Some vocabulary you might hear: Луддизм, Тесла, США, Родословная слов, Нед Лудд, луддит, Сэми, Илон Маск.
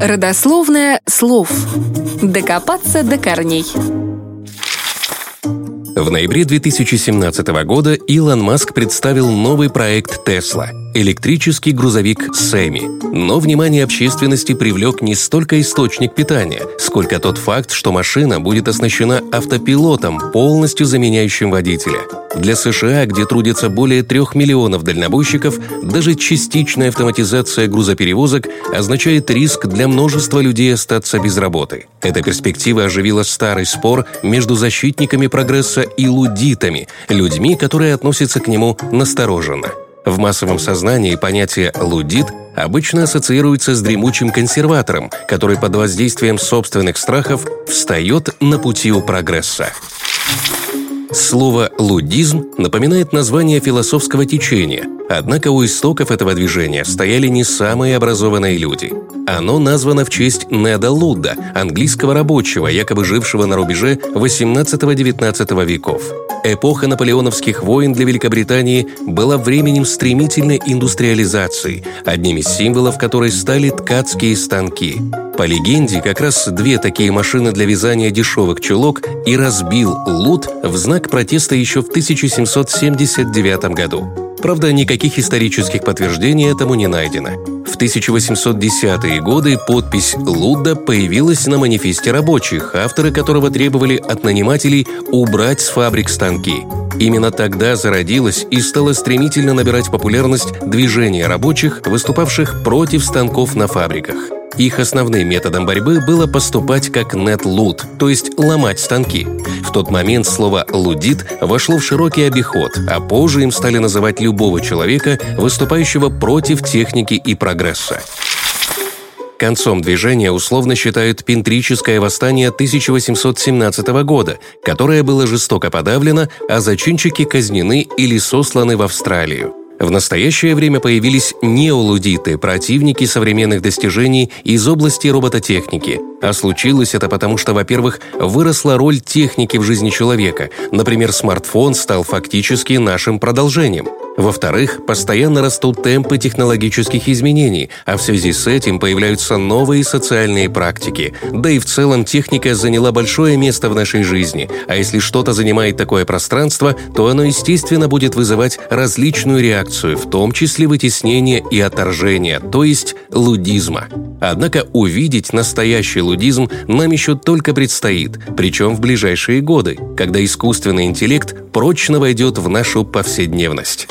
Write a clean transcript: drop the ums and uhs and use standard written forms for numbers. Родословная слов. Докопаться до корней. В ноябре 2017 года Илон Маск представил новый проект Тесла – электрический грузовик Сэми. Но внимание общественности привлек не столько источник питания, сколько тот факт, что машина будет оснащена автопилотом, полностью заменяющим водителя. Для США, где трудится более 3 миллионов дальнобойщиков, даже частичная автоматизация грузоперевозок означает риск для множества людей остаться без работы. Эта перспектива оживила старый спор между защитниками прогресса и луддитами, людьми, которые относятся к нему настороженно. В массовом сознании понятие «луддит» обычно ассоциируется с дремучим консерватором, который под воздействием собственных страхов встает на пути у прогресса. Слово «луддизм» напоминает название философского течения, однако у истоков этого движения стояли не самые образованные люди. Оно названо в честь Неда Лудда, английского рабочего, якобы жившего на рубеже 18-19 веков. Эпоха наполеоновских войн для Великобритании была временем стремительной индустриализации, одним из символов которой стали ткацкие станки. По легенде, как раз 2 такие машины для вязания дешевых чулок и разбил Лудд в знак протеста еще в 1779 году. Правда, никаких исторических подтверждений этому не найдено. В 1810-е годы подпись Лудда появилась на манифесте рабочих, авторы которого требовали от нанимателей убрать с фабрик станки. Именно тогда зародилось и стало стремительно набирать популярность движение рабочих, выступавших против станков на фабриках. Их основным методом борьбы было поступать как Нед Лудд, то есть ломать станки. В тот момент слово «луддит» вошло в широкий обиход, а позже им стали называть любого человека, выступающего против техники и прогресса. Концом движения условно считают пентрическое восстание 1817 года, которое было жестоко подавлено, а зачинщики казнены или сосланы в Австралию. В настоящее время появились неолуддиты, противники современных достижений из области робототехники. А случилось это потому, что, во-первых, выросла роль техники в жизни человека. Например, смартфон стал фактически нашим продолжением. Во-вторых, постоянно растут темпы технологических изменений, а в связи с этим появляются новые социальные практики. Да и в целом техника заняла большое место в нашей жизни, а если что-то занимает такое пространство, то оно, естественно, будет вызывать различную реакцию, в том числе вытеснение и отторжение, то есть луддизма. Однако увидеть настоящий луддизм нам еще только предстоит, причем в ближайшие годы, когда искусственный интеллект прочно войдет в нашу повседневность.